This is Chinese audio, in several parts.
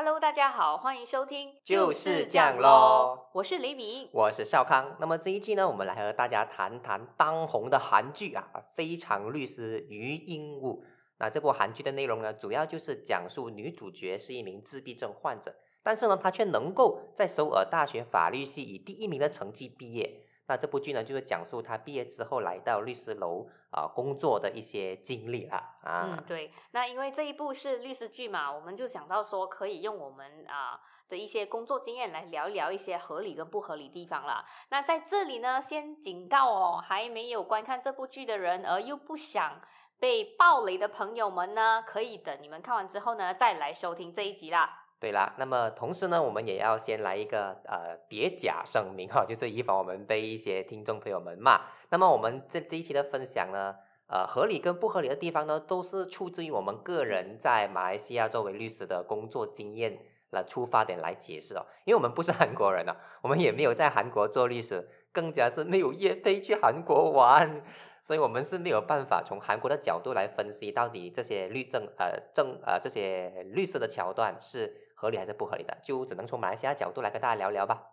Hello， 大家好，欢迎收听就是这样咯。我是李米，我是少康。那么这一季呢，我们来和大家谈谈当红的韩剧啊，《非常律师禹英禑》。那这部韩剧的内容呢，主要就是讲述女主角是一名自闭症患者，但是呢，她却能够在首尔大学法律系以第1名的成绩毕业。那这部剧呢，就是讲述他毕业之后来到律师楼工作的一些经历啦。对，那因为这一部是律师剧嘛，我们就想到说可以用我们的一些工作经验来聊一聊一些合理跟不合理地方啦。那在这里呢，先警告哦，还没有观看这部剧的人，而又不想被暴雷的朋友们呢，可以等你们看完之后呢，再来收听这一集啦。对啦，那么同时呢，我们也要先来一个别假声明哈，就是以防我们被一些听众朋友们骂。那么我们这一期的分享呢，合理跟不合理的地方呢，都是出自于我们个人在马来西亚作为律师的工作经验来出发点来解释哦，因为我们不是韩国人啊，我们也没有在韩国做律师，更加是没有业配去韩国玩，所以我们是没有办法从韩国的角度来分析到底这些这些律师的桥段是合理还是不合理的，就只能从马来西亚角度来跟大家聊聊吧。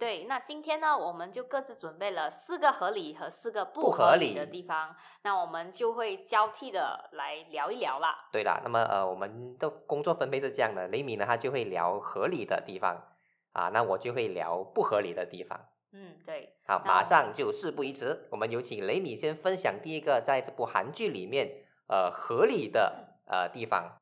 对，那今天呢，我们就各自准备了4个合理和4个不合理的地方，那我们就会交替的来聊一聊啦。对啦，那么我们的工作分配是这样的，雷米呢他就会聊合理的地方那我就会聊不合理的地方。对。好，马上就事不宜迟，我们有请雷米先分享第一个在这部韩剧里面合理的地方。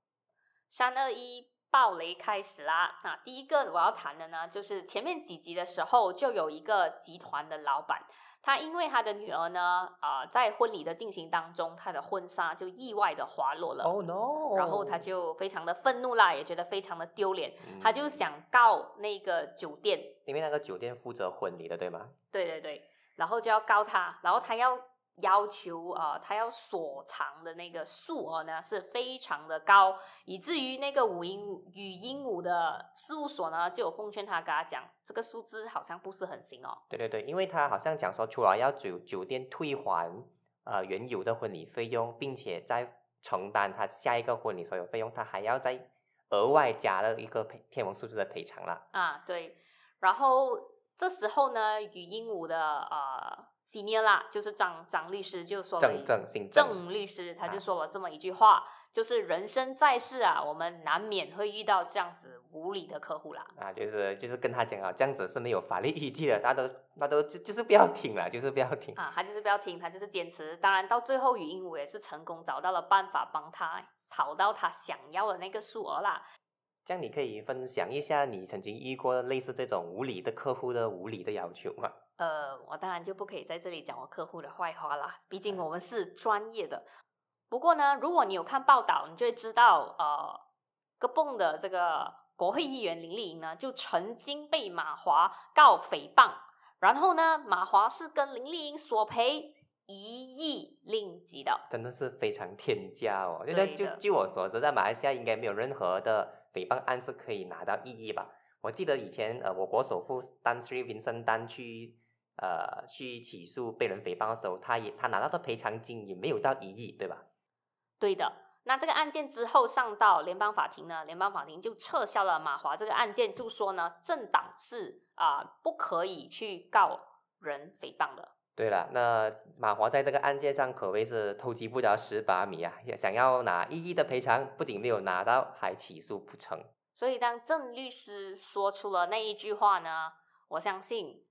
3、2、1。暴雷开始啦！那第一个我要谈的呢，就是前面几集的时候就有一个集团的老板，他因为他的女儿呢，在婚礼的进行当中，他的婚纱就意外的滑落了。Oh no！ 然后他就非常的愤怒啦，也觉得非常的丢脸，他就想告那个酒店，因为那个酒店负责婚礼的，对吗？对，然后就要告他，然后他要求他要所偿的那个数额呢是非常的高，以至于那个禹英禑的事务所呢就有奉劝他，跟他讲这个数字好像不是很行哦。对，因为他好像讲说除了要酒店退还原有的婚礼费用，并且在承担他下一个婚礼所有费用，他还要再额外加了一个天文数字的赔偿啦。对，然后这时候呢，禹英禑的senior 啦，就是张律师就说了郑律师，他就说了这么一句话，就是人生在世啊，我们难免会遇到这样子无理的客户啦。就是跟他讲啊，这样子是没有法律依据的，他都就是不要听啦，就是不要听啊，他就是不要听，他就是坚持。当然到最后，禹英禑也是成功找到了办法帮他讨到他想要的那个数额啦。这样你可以分享一下你曾经遇过类似这种无理的客户的无理的要求吗？我当然就不可以在这里讲我客户的坏话啦，毕竟我们是专业的。不过呢，如果你有看报道，你就会知道，Kepong的这个国会议员林丽莹呢，就曾经被马华告诽谤，然后呢，马华是跟林丽莹索赔1亿令吉的，真的是非常天价哦！据我所知，在马来西亚应该没有任何的诽谤案是可以拿到1亿吧？我记得以前我国首富丹斯里文森丹去起诉被人诽谤的时候，他拿到的赔偿金也没有到1亿，对吧？对的。那这个案件之后上到联邦法庭呢，联邦法庭就撤销了马华这个案件，就说呢，政党是不可以去告人诽谤的。对了，那马华在这个案件上可谓是偷鸡不着蚀把米啊，想要拿1亿的赔偿，不仅没有拿到，还起诉不成。所以当郑律师说出了那一句话呢，我相信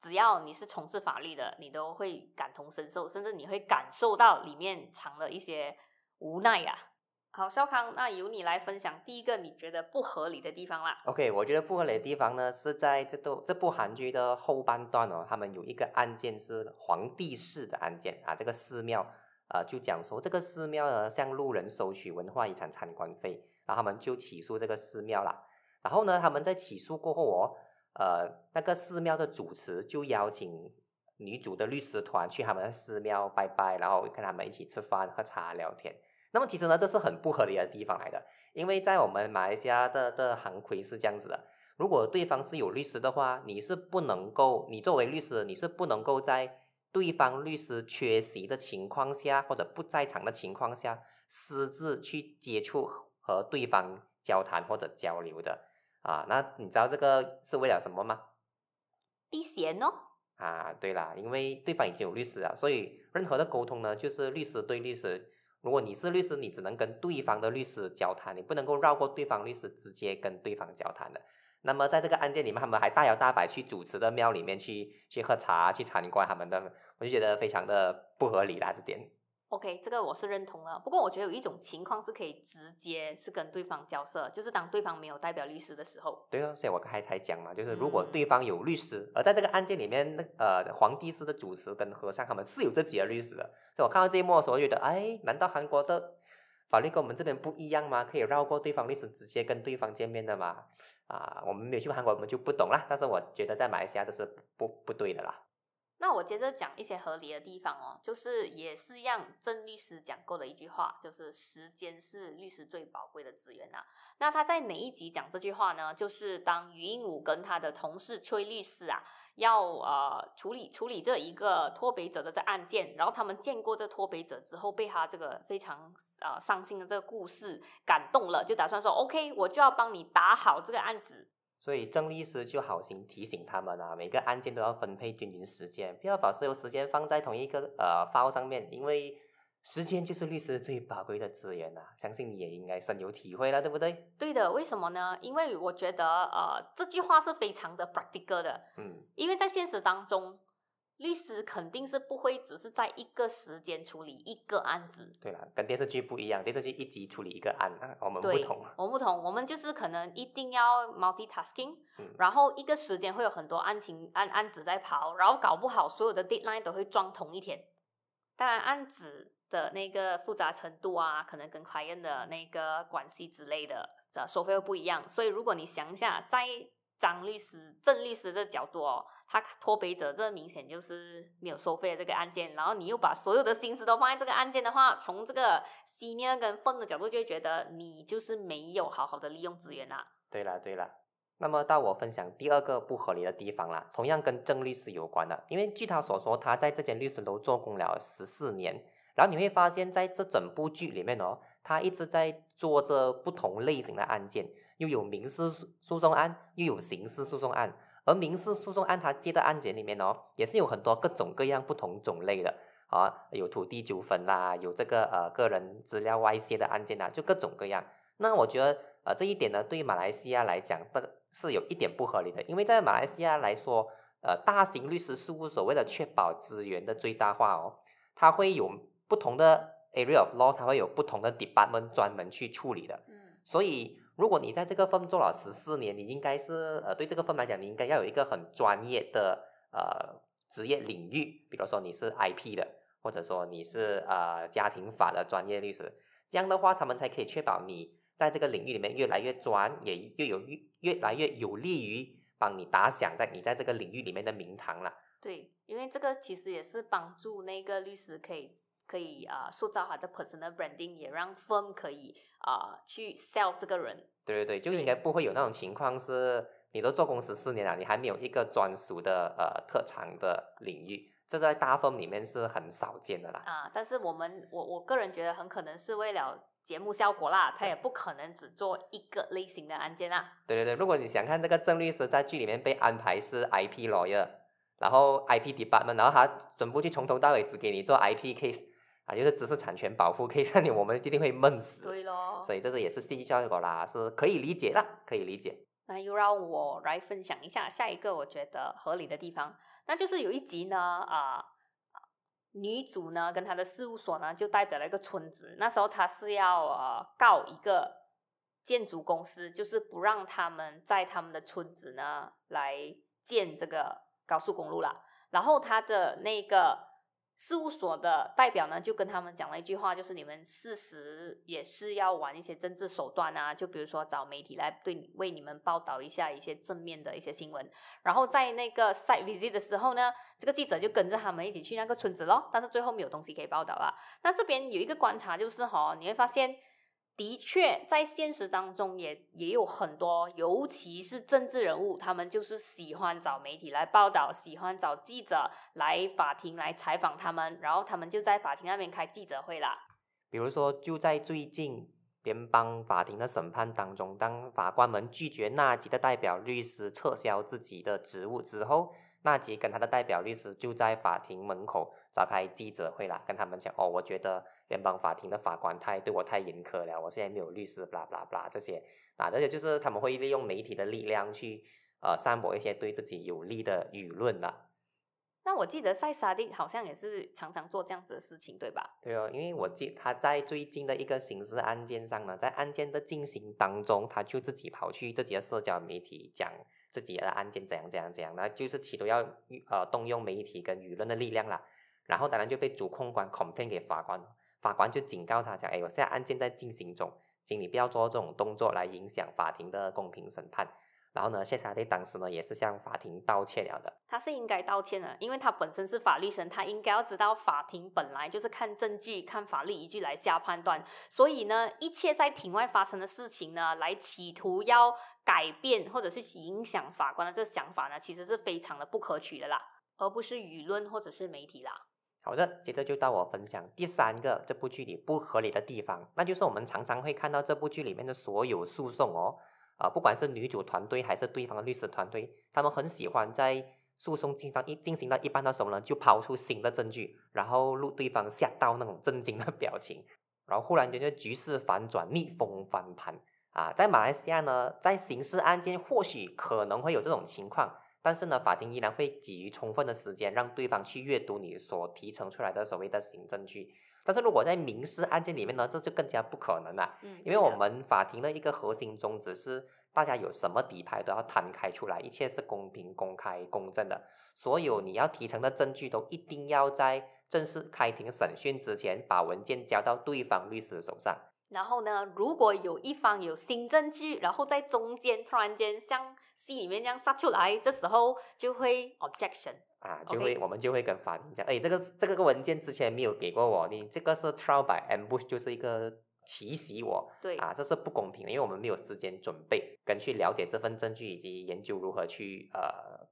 只要你是从事法律的，你都会感同身受，甚至你会感受到里面藏了一些无奈啊。好，少康，那由你来分享第一个你觉得不合理的地方啦。OK， 我觉得不合理的地方呢，是在这部韩剧的后半段哦，他们有一个案件是皇帝寺的案件这个寺庙就讲说这个寺庙呢向路人收取文化遗产参观费，然后他们就起诉这个寺庙啦。然后呢，他们在起诉过后那个寺庙的主持就邀请女主的律师团去他们的寺庙拜拜，然后跟他们一起吃饭、喝茶、聊天。那么其实呢，这是很不合理的地方来的，因为在我们马来西亚的行规是这样子的，如果对方是有律师的话，你作为律师，你是不能够在对方律师缺席的情况下，或者不在场的情况下，私自去接触和对方交谈或者交流的啊。那你知道这个是为了什么吗？避嫌哦。啊，对啦，因为对方已经有律师了，所以任何的沟通呢，就是律师对律师。如果你是律师，你只能跟对方的律师交谈，你不能够绕过对方律师直接跟对方交谈的。那么在这个案件里面，他们还大摇大摆去主持的庙里面去喝茶、去参观他们的，我就觉得非常的不合理啦，这点。OK， 这个我是认同了。不过我觉得有一种情况是可以直接是跟对方交涉，就是当对方没有代表律师的时候。对啊，所以我刚才才讲嘛，就是如果对方有律师，而在这个案件里面，皇帝寺的主持跟和尚他们是有自己的律师的。所以我看到这一幕的时候，觉得哎，难道韩国的法律跟我们这边不一样吗？可以绕过对方律师直接跟对方见面的吗？啊，我们没有去过韩国，我们就不懂啦。但是我觉得在马来西亚这是不对的啦。那我接着讲一些合理的地方哦，就是也是一样，郑律师讲过的一句话，就是时间是律师最宝贵的资源啊。那他在哪一集讲这句话呢？就是当余英武跟他的同事崔律师啊，要处理这一个脱北者的这案件，然后他们见过这脱北者之后，被他这个非常伤心的这个故事感动了，就打算说 OK， 我就要帮你打好这个案子。所以郑律师就好心提醒他们啊，每个案件都要分配均匀时间，不要把所有时间放在同一个file 上面，因为时间就是律师最宝贵的资源啊，相信你也应该深有体会了，对不对？对的，为什么呢？因为我觉得这句话是非常的 practical 的，因为在现实当中，律师肯定是不会只是在一个时间处理一个案子。对了，跟电视剧不一样，电视剧一集处理一个案啊，我们不同。我们不同，我们就是可能一定要 multitasking，然后一个时间会有很多案子在跑，然后搞不好所有的 deadline 都会撞同一天。当然，案子的那个复杂程度啊，可能跟 client 的那个关系之类的，收费会不一样。所以，如果你想一下，在郑律师这角度哦，他脱北者这明显就是没有收费的这个案件，然后你又把所有的心思都放在这个案件的话，从这个 senior 跟 firm 的角度就会觉得你就是没有好好的利用资源啦。对啦对啦，那么到我分享第二个不合理的地方啦，同样跟郑律师有关的，因为据他所说，他在这间律师楼做工了14年，然后你会发现在这整部剧里面哦，他一直在做着不同类型的案件，又有民事诉讼案，又有刑事诉讼案。而民事诉讼案他接的案件里面哦，也是有很多各种各样不同种类的啊，有土地纠纷啦，有这个个人资料外泄的案件啦，就各种各样。那我觉得这一点呢，对于马来西亚来讲，是有一点不合理的，因为在马来西亚来说，大型律师事务所为了确保资源的最大化哦，它会有不同的 area of law， 它会有不同的 department 专门去处理的。所以如果你在这个 firm 做了14年，你应该是对这个 firm 来讲，你应该要有一个很专业的职业领域，比如说你是 IP 的，或者说你是家庭法的专业律师，这样的话他们才可以确保你在这个领域里面越来越专，也越来越有利于帮你打响在你在这个领域里面的名堂了。对，因为这个其实也是帮助那个律师可以塑造他的 personal branding， 也让 firm 可以去 sell 这个人。对对对，就应该不会有那种情况是你都做工14年了，你还没有一个专属的特长的领域，这在大 firm 里面是很少见的啦。但是我个人觉得很可能是为了节目效果啦，他也不可能只做一个类型的案件啦。对对对，如果你想看这个郑律师在剧里面被安排是 IP lawyer， 然后 IP department， 然后他全部去从头到尾只给你做 IP case。就是知识产权保护可以让你我们一定会闷死。对咯，所以这是也是戏剧效果啦，是可以理解啦，可以理解。那又让我来分享一下下一个我觉得合理的地方，那就是有一集呢女主呢跟她的事务所呢就代表了一个村子，那时候她是要告一个建筑公司，就是不让他们在他们的村子呢来建这个高速公路啦。然后她的那个事务所的代表呢就跟他们讲了一句话，就是你们事实也是要玩一些政治手段啊，就比如说找媒体来为你们报道一下一些正面的一些新闻。然后在那个 site visit 的时候呢，这个记者就跟着他们一起去那个村子咯，但是最后没有东西可以报道啦。那这边有一个观察就是你会发现的确在现实当中也有很多，尤其是政治人物，他们就是喜欢找媒体来报道，喜欢找记者来法庭来采访他们，然后他们就在法庭那边开记者会啦。比如说就在最近联邦法庭的审判当中，当法官们拒绝纳吉的代表律师撤销自己的职务之后，纳吉跟他的代表律师就在法庭门口召开记者会啦，跟他们讲哦，我觉得联邦法庭的法官对我太严苛了，我现在没有律师 blah blah blah 这些啊，而且就是他们会利用媒体的力量去散播一些对自己有利的舆论啦。那我记得赛沙迪好像也是常常做这样子的事情，对吧？对哦，因为我记得他在最近的一个刑事案件上呢，在案件的进行当中，他就自己跑去自己的社交媒体讲自己的案件怎样怎样怎样，那就是企图要动用媒体跟舆论的力量啦。然后当然就被主控官 complain 给法官，法官就警告他讲，哎，我现在案件在进行中，请你不要做这种动作来影响法庭的公平审判。然后呢，谢沙利当时呢也是向法庭道歉了的。他是应该道歉的，因为他本身是法律生，他应该要知道法庭本来就是看证据、看法律依据来下判断。所以呢，一切在庭外发生的事情呢，来企图要改变或者是影响法官的这个想法呢，其实是非常的不可取的啦，而不是舆论或者是媒体啦。好的，接着就到我分享第三个这部剧里不合理的地方，那就是我们常常会看到这部剧里面的所有诉讼哦。不管是女主团队还是对方的律师团队，他们很喜欢在诉讼进行到一半的时候呢，就抛出新的证据，然后录对方吓到那种震惊的表情，然后忽然间就局势反转，逆风翻盘啊！在马来西亚呢，在刑事案件或许可能会有这种情况，但是呢，法庭依然会给予充分的时间让对方去阅读你所提呈出来的所谓的新证据。但是如果在民事案件里面呢，这就更加不可能了，因为我们法庭的一个核心宗旨是大家有什么底牌都要摊开出来，一切是公平、公开、公正的，所有你要提呈的证据都一定要在正式开庭审讯之前把文件交到对方律师手上。然后呢，如果有一方有新证据，然后在中间突然间像戏里面这样杀出来，这时候就会 objection 啊，就会、okay. 我们就会跟法庭讲，哎，这个文件之前没有给过我，你这个是 trial by ambush， 就是一个奇袭我，对啊，这是不公平的，因为我们没有时间准备跟去了解这份证据以及研究如何去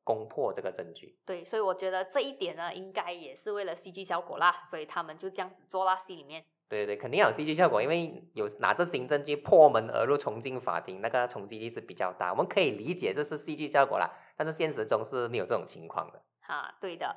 攻破这个证据。对，所以我觉得这一点呢，应该也是为了戏剧效果啦，所以他们就这样子做啦，戏里面。对对，肯定要有戏剧效果，因为有拿着新证据破门而入冲进法庭，那个冲击力是比较大，我们可以理解这是戏剧效果啦，但是现实中是没有这种情况的啊，对的。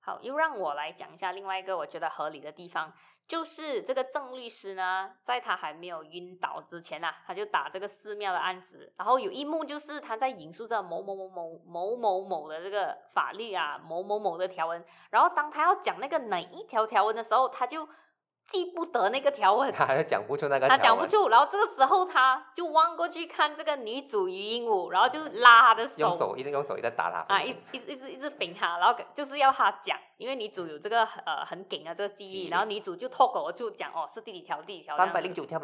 好，又让我来讲一下另外一个我觉得合理的地方，就是这个郑律师呢，在他还没有晕倒之前啊，他就打这个寺庙的案子，然后有一幕就是他在引述着某某某某某某某的这个法律啊，某某某的条文，然后当他要讲那个哪一条条文的时候，他就记不得那个条文，他讲不出那个条文，他讲不出，然后这个时候他就望过去看这个女主余英武，然后就拉他的手，用手一直打他啊，一直顶他，然后就是要他讲，因为女主有这个很紧的这个记忆，然后女主就脱口就讲哦是第几条309条，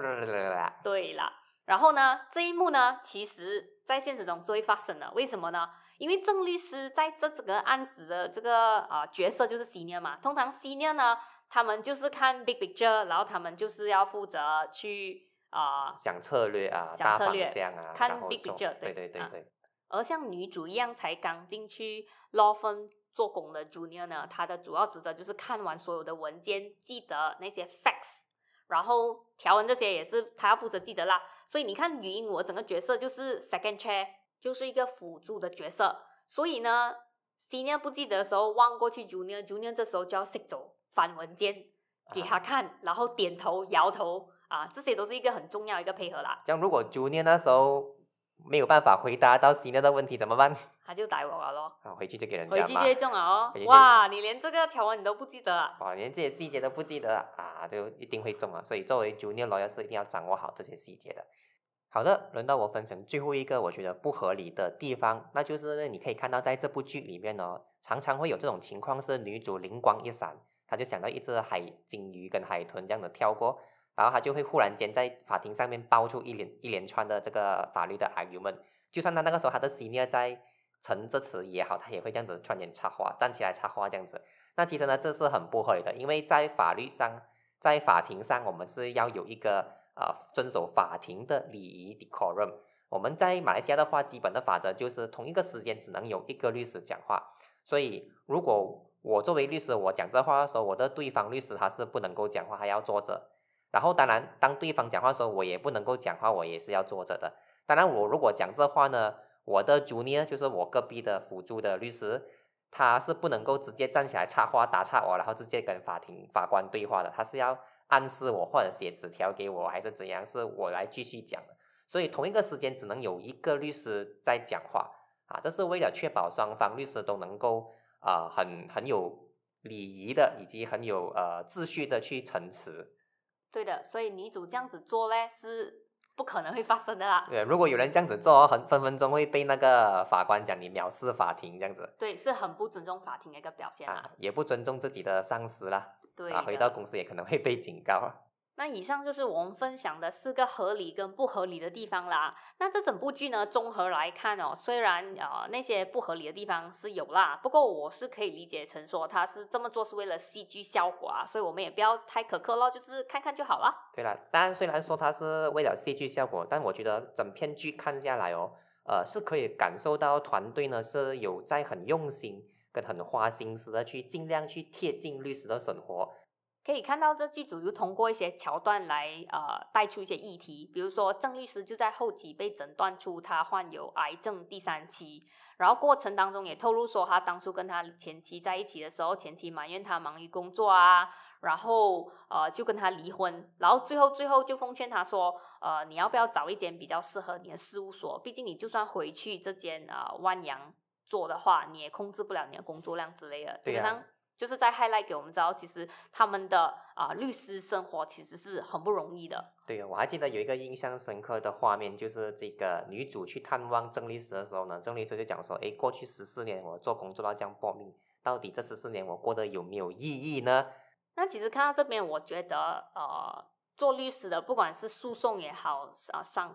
对啦。然后呢，这一幕呢，其实在现实中是会发生的，为什么呢？因为郑律师在这整个案子的这个角色就是 senior 嘛，通常 senior 呢，他们就是看 big picture， 然后他们就是要负责去想策略啊，想策略大方向啊，看 big picture， 对。而像女主一样才刚进去 law firm 做工的 junior 呢，她的主要职责就是看完所有的文件，记得那些 facts， 然后条文这些也是她要负责记得啦。所以你看余英武整个角色就是 second chair， 就是一个辅助的角色。所以呢 ，senior 不记得的时候，望过去 junior 这时候就要熄走。翻文件给他看，然后点头摇头啊，这些都是一个很重要的一个配合啦。这样如果 Junior 那时候没有办法回答到 Senior 的问题怎么办？他就打我了咯，回去就给人家骂，回去就会中了哦。哇，你连这个条文你都不记得啊？哇，连这些细节都不记得啊，就一定会中了。所以作为 Junior lawyer 是一定要掌握好这些细节的。好的，轮到我分享最后一个我觉得不合理的地方，那就是你可以看到在这部剧里面哦，常常会有这种情况是女主灵光一闪。他就想到一只海鲸鱼跟海豚这样的跳过，然后他就会忽然间在法庭上面爆出一连串的这个法律的 argument， 就算他那个时候他的 senior 在陈这词也好，他也会这样子穿点插花站起来插花这样子。那其实呢，这是很不合理的，因为在法律上，在法庭上我们是要有一个遵守法庭的礼仪 decorum。 我们在马来西亚的话，基本的法则就是同一个时间只能有一个律师讲话，所以如果我作为律师，我讲这话的时候，我的对方律师他是不能够讲话，还要坐着。然后当然，当对方讲话的时候，我也不能够讲话，我也是要坐着的。当然，我如果讲这话呢，我的 junior 就是我隔壁的辅助的律师，他是不能够直接站起来插话打岔我，然后直接跟法官对话的，他是要暗示我或者写纸条给我，还是怎样，是我来继续讲的。所以同一个时间只能有一个律师在讲话啊，这是为了确保双方律师都能够很有礼仪的以及很有秩序的去陈词。对的，所以女主这样子做呢是不可能会发生的啦。对，如果有人这样子做，分分钟会被那个法官讲你藐视法庭这样子。对，是很不尊重法庭的一个表现啦，也不尊重自己的上司啦。对回到公司也可能会被警告。那以上就是我们分享的4个合理跟不合理的地方啦。那这整部剧呢，综合来看哦，虽然那些不合理的地方是有啦，不过我是可以理解成说他是这么做是为了戏剧效果啊，所以我们也不要太苛刻咯，就是看看就好啦。对啦，当然虽然说他是为了戏剧效果，但我觉得整篇剧看下来哦，是可以感受到团队呢是有在很用心跟很花心思的去尽量去贴近律师的生活。可以看到这剧组就通过一些桥段来带出一些议题，比如说郑律师就在后期被诊断出他患有癌症第3期，然后过程当中也透露说他当初跟他前妻在一起的时候，前妻埋怨他忙于工作啊，然后就跟他离婚，然后最后就奉劝他说你要不要找一间比较适合你的事务所，毕竟你就算回去这间万阳做的话，你也控制不了你的工作量之类的。基本上就是在 highlight 给我们知道，其实他们的律师生活其实是很不容易的。对，我还记得有一个印象深刻的画面，就是这个女主去探望郑律师的时候呢，郑律师就讲说，诶，过去14年我做工作到这样搏命，到底这14年我过得有没有意义呢？那其实看到这边，我觉得做律师的，不管是诉讼也好，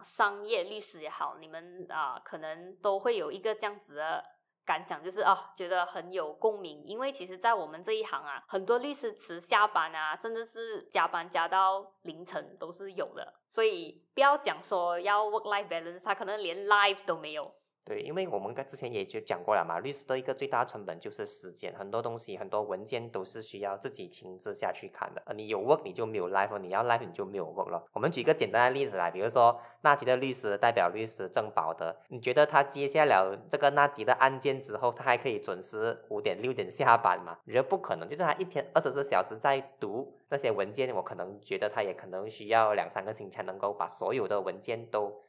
商业律师也好，你们可能都会有一个这样子的感想，就是觉得很有共鸣。因为其实在我们这一行啊，很多律师迟下班啊，甚至是加班加到凌晨都是有的，所以不要讲说要 work-life balance， 他可能连 life 都没有。对，因为我们之前也就讲过了嘛，律师的一个最大成本就是时间，很多东西很多文件都是需要自己亲自下去看的，你有 work 你就没有 life， 你要 life 你就没有 work 了。我们举一个简单的例子来，比如说纳吉的律师代表律师郑保德，你觉得他接下了这个纳吉的案件之后，他还可以准时5点6点下班吗？我觉得不可能，就是他一天24小时在读那些文件，我可能觉得他也可能需要2-3个星期才能够把所有的文件都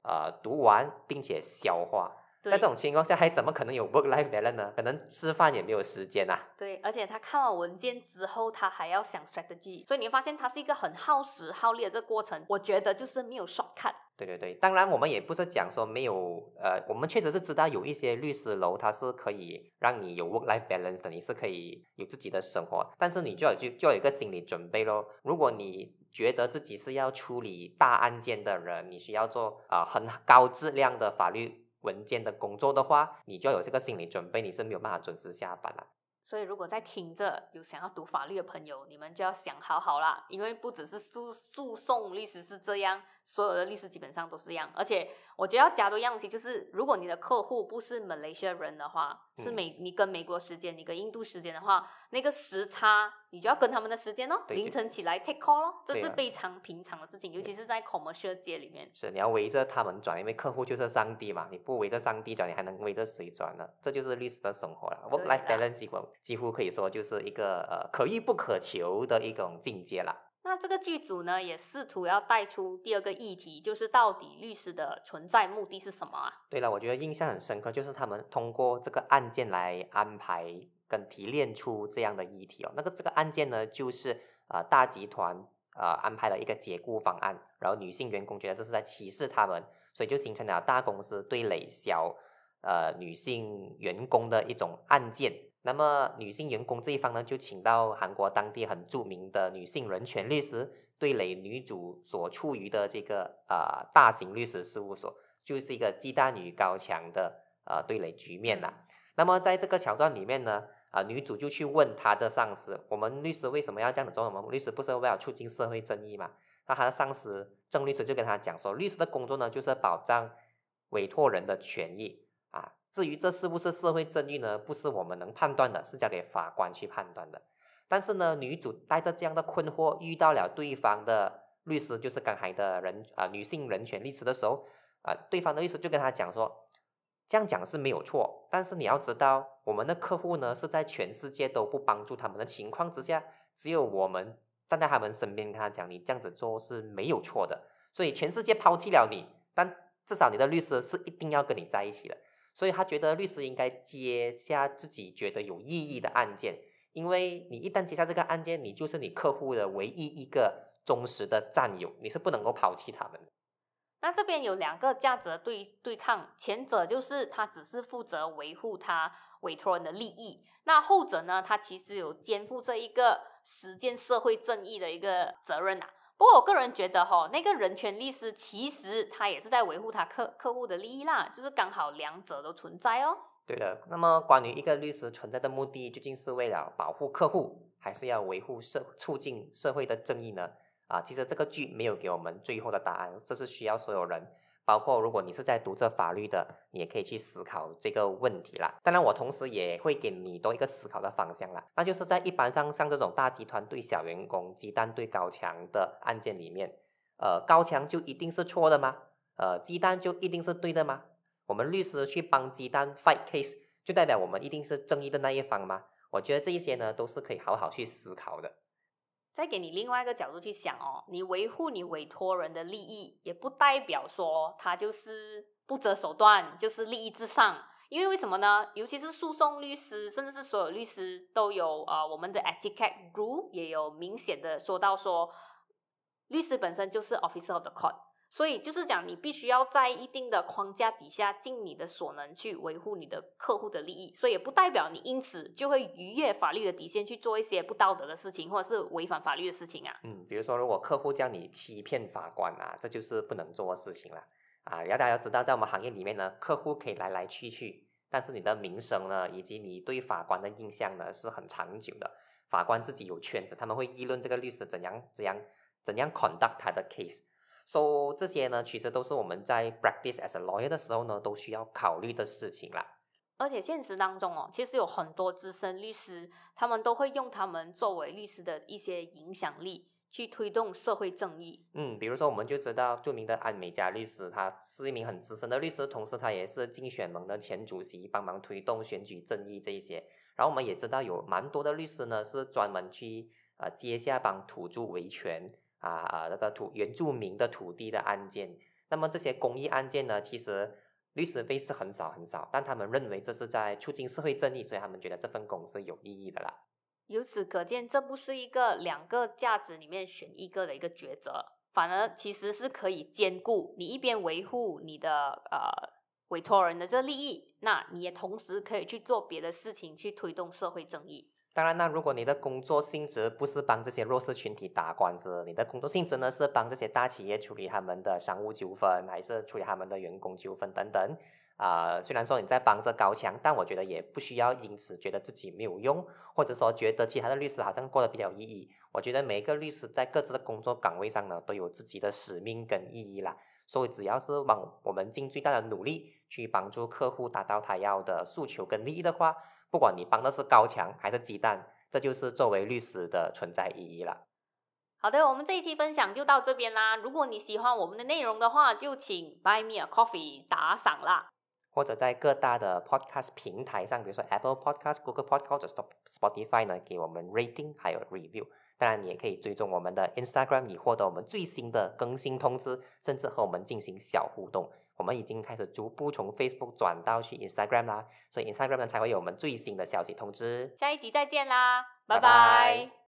读完并且消化。在这种情况下还怎么可能有 work-life balance 呢？可能吃饭也没有时间啊。对，而且他看完文件之后他还要想 strategy， 所以你会发现他是一个很耗时耗力的这个过程，我觉得就是没有 shortcut。 对对对，当然我们也不是讲说没有我们确实是知道有一些律师楼它是可以让你有 work-life balance 的，你是可以有自己的生活，但是你就有一个心理准备咯。如果你觉得自己是要处理大案件的人，你需要做很高质量的法律文件的工作的话，你就要有这个心理准备，你是没有办法准时下班了。所以如果在听着有想要读法律的朋友，你们就要想好啦，因为不只是诉讼律师是这样，所有的律师基本上都是这样。而且我觉得要加多一样东西，就是如果你的客户不是 Malaysia 人的话，是你跟美国时间你跟印度时间的话，那个时差你就要跟他们的时间咯，凌晨起来 take call 咯，这是非常平常的事情，尤其是在 commercial 界里面。是，你要围着他们转，因为客户就是上帝嘛，你不围着上帝转，你还能围着谁转呢？这就是律师的生活了。work life balance 几乎可以说就是一个可遇不可求的一种境界了。那这个剧组呢也试图要带出第二个议题，就是到底律师的存在目的是什么啊？对了，我觉得印象很深刻，就是他们通过这个案件来安排跟提炼出这样的议题哦。这个案件呢，就是大集团安排了一个解雇方案，然后女性员工觉得这是在歧视他们，所以就形成了大公司对小女性员工的一种案件。那么女性员工这一方呢，就请到韩国当地很著名的女性人权律师对垒女主所处于的这个大型律师事务所，就是一个鸡蛋与高墙的对垒局面了。那么在这个桥段里面呢，女主就去问她的上司，我们律师为什么要这样子做？我们律师不是为了促进社会正义嘛？那她的上司郑律师就跟她讲说，律师的工作呢，就是保障委托人的权益啊。至于这是不是社会正义呢，不是我们能判断的，是交给法官去判断的。但是呢，女主带着这样的困惑遇到了对方的律师就是刚才的女性人权律师的时候，对方的律师就跟他讲说，这样讲是没有错，但是你要知道我们的客户呢是在全世界都不帮助他们的情况之下，只有我们站在他们身边跟他讲你这样子做是没有错的，所以全世界抛弃了你，但至少你的律师是一定要跟你在一起的。所以他觉得律师应该接下自己觉得有意义的案件，因为你一旦接下这个案件，你就是你客户的唯一一个忠实的战友，你是不能够抛弃他们的。那这边有两个价值对抗，前者就是他只是负责维护他委托人的利益，那后者呢，他其实有肩负这一个实践社会正义的一个责任啊。不过我个人觉得那个人权律师其实他也是在维护他客户的利益啦，就是刚好两者都存在哦。对的，那么关于一个律师存在的目的究竟是为了保护客户，还是要维护促进社会的正义呢？其实这个剧没有给我们最后的答案，这是需要所有人，包括如果你是在读这法律的，你也可以去思考这个问题啦。当然我同时也会给你多一个思考的方向啦，那就是在一般上像这种大集团对小员工、鸡蛋对高墙的案件里面，高墙就一定是错的吗？鸡蛋就一定是对的吗？我们律师去帮鸡蛋 fight case 就代表我们一定是正义的那一方吗？我觉得这一些呢都是可以好好去思考的。再给你另外一个角度去想哦，你维护你委托人的利益，也不代表说他就是不择手段，就是利益至上。因为为什么呢？尤其是诉讼律师，甚至是所有律师都有我们的 etiquette rule 也有明显的说到说，律师本身就是 officer of the court， 所以就是讲你必须要在一定的框架底下，尽你的所能去维护你的客户的利益，所以也不代表你因此就会逾越法律的底线去做一些不道德的事情，或者是违反法律的事情啊。比如说如果客户叫你欺骗法官啊，这就是不能做的事情啦。大家要知道在我们行业里面呢，客户可以来来去去，但是你的名声呢，以及你对法官的印象呢是很长久的。法官自己有圈子，他们会议论这个律师怎样 conduct 他的 case。So 这些呢其实都是我们在 practice as a lawyer 的时候呢都需要考虑的事情啦。而且现实当中其实有很多资深律师，他们都会用他们作为律师的一些影响力去推动社会正义。比如说我们就知道著名的安美加律师，他是一名很资深的律师，同时他也是竞选盟的前主席，帮忙推动选举正义这一些。然后我们也知道有蛮多的律师呢是专门去接下帮土著维权原住民的土地的案件。那么这些公益案件呢，其实律师费是很少很少，但他们认为这是在促进社会正义，所以他们觉得这份工是有意义的啦。由此可见，这不是一个两个价值里面选一个的一个抉择，反而其实是可以兼顾，你一边维护你的委托人的这利益，那你也同时可以去做别的事情去推动社会正义。当然呢，如果你的工作性质不是帮这些弱势群体打官司，你的工作性质呢是帮这些大企业处理他们的商务纠纷，还是处理他们的员工纠纷等等，虽然说你在帮着高墙，但我觉得也不需要因此觉得自己没有用，或者说觉得其他的律师好像过得比较有意义。我觉得每一个律师在各自的工作岗位上呢都有自己的使命跟意义啦，所以只要是往我们尽最大的努力去帮助客户达到他要的诉求跟利益的话，不管你帮的是高墙还是鸡蛋，这就是作为律师的存在意义了。好的，我们这一期分享就到这边啦。如果你喜欢我们的内容的话，就请 Buy Me a Coffee 打赏啦，或者在各大的 podcast 平台上，比如说 Apple Podcast、 Google Podcast 或 Spotify 呢给我们 rating 还有 review。 当然你也可以追踪我们的 Instagram， 以获得我们最新的更新通知，甚至和我们进行小互动。我们已经开始逐步从 Facebook 转到去 Instagram 啦，所以 Instagram 呢才会有我们最新的消息通知。下一集再见啦，拜拜。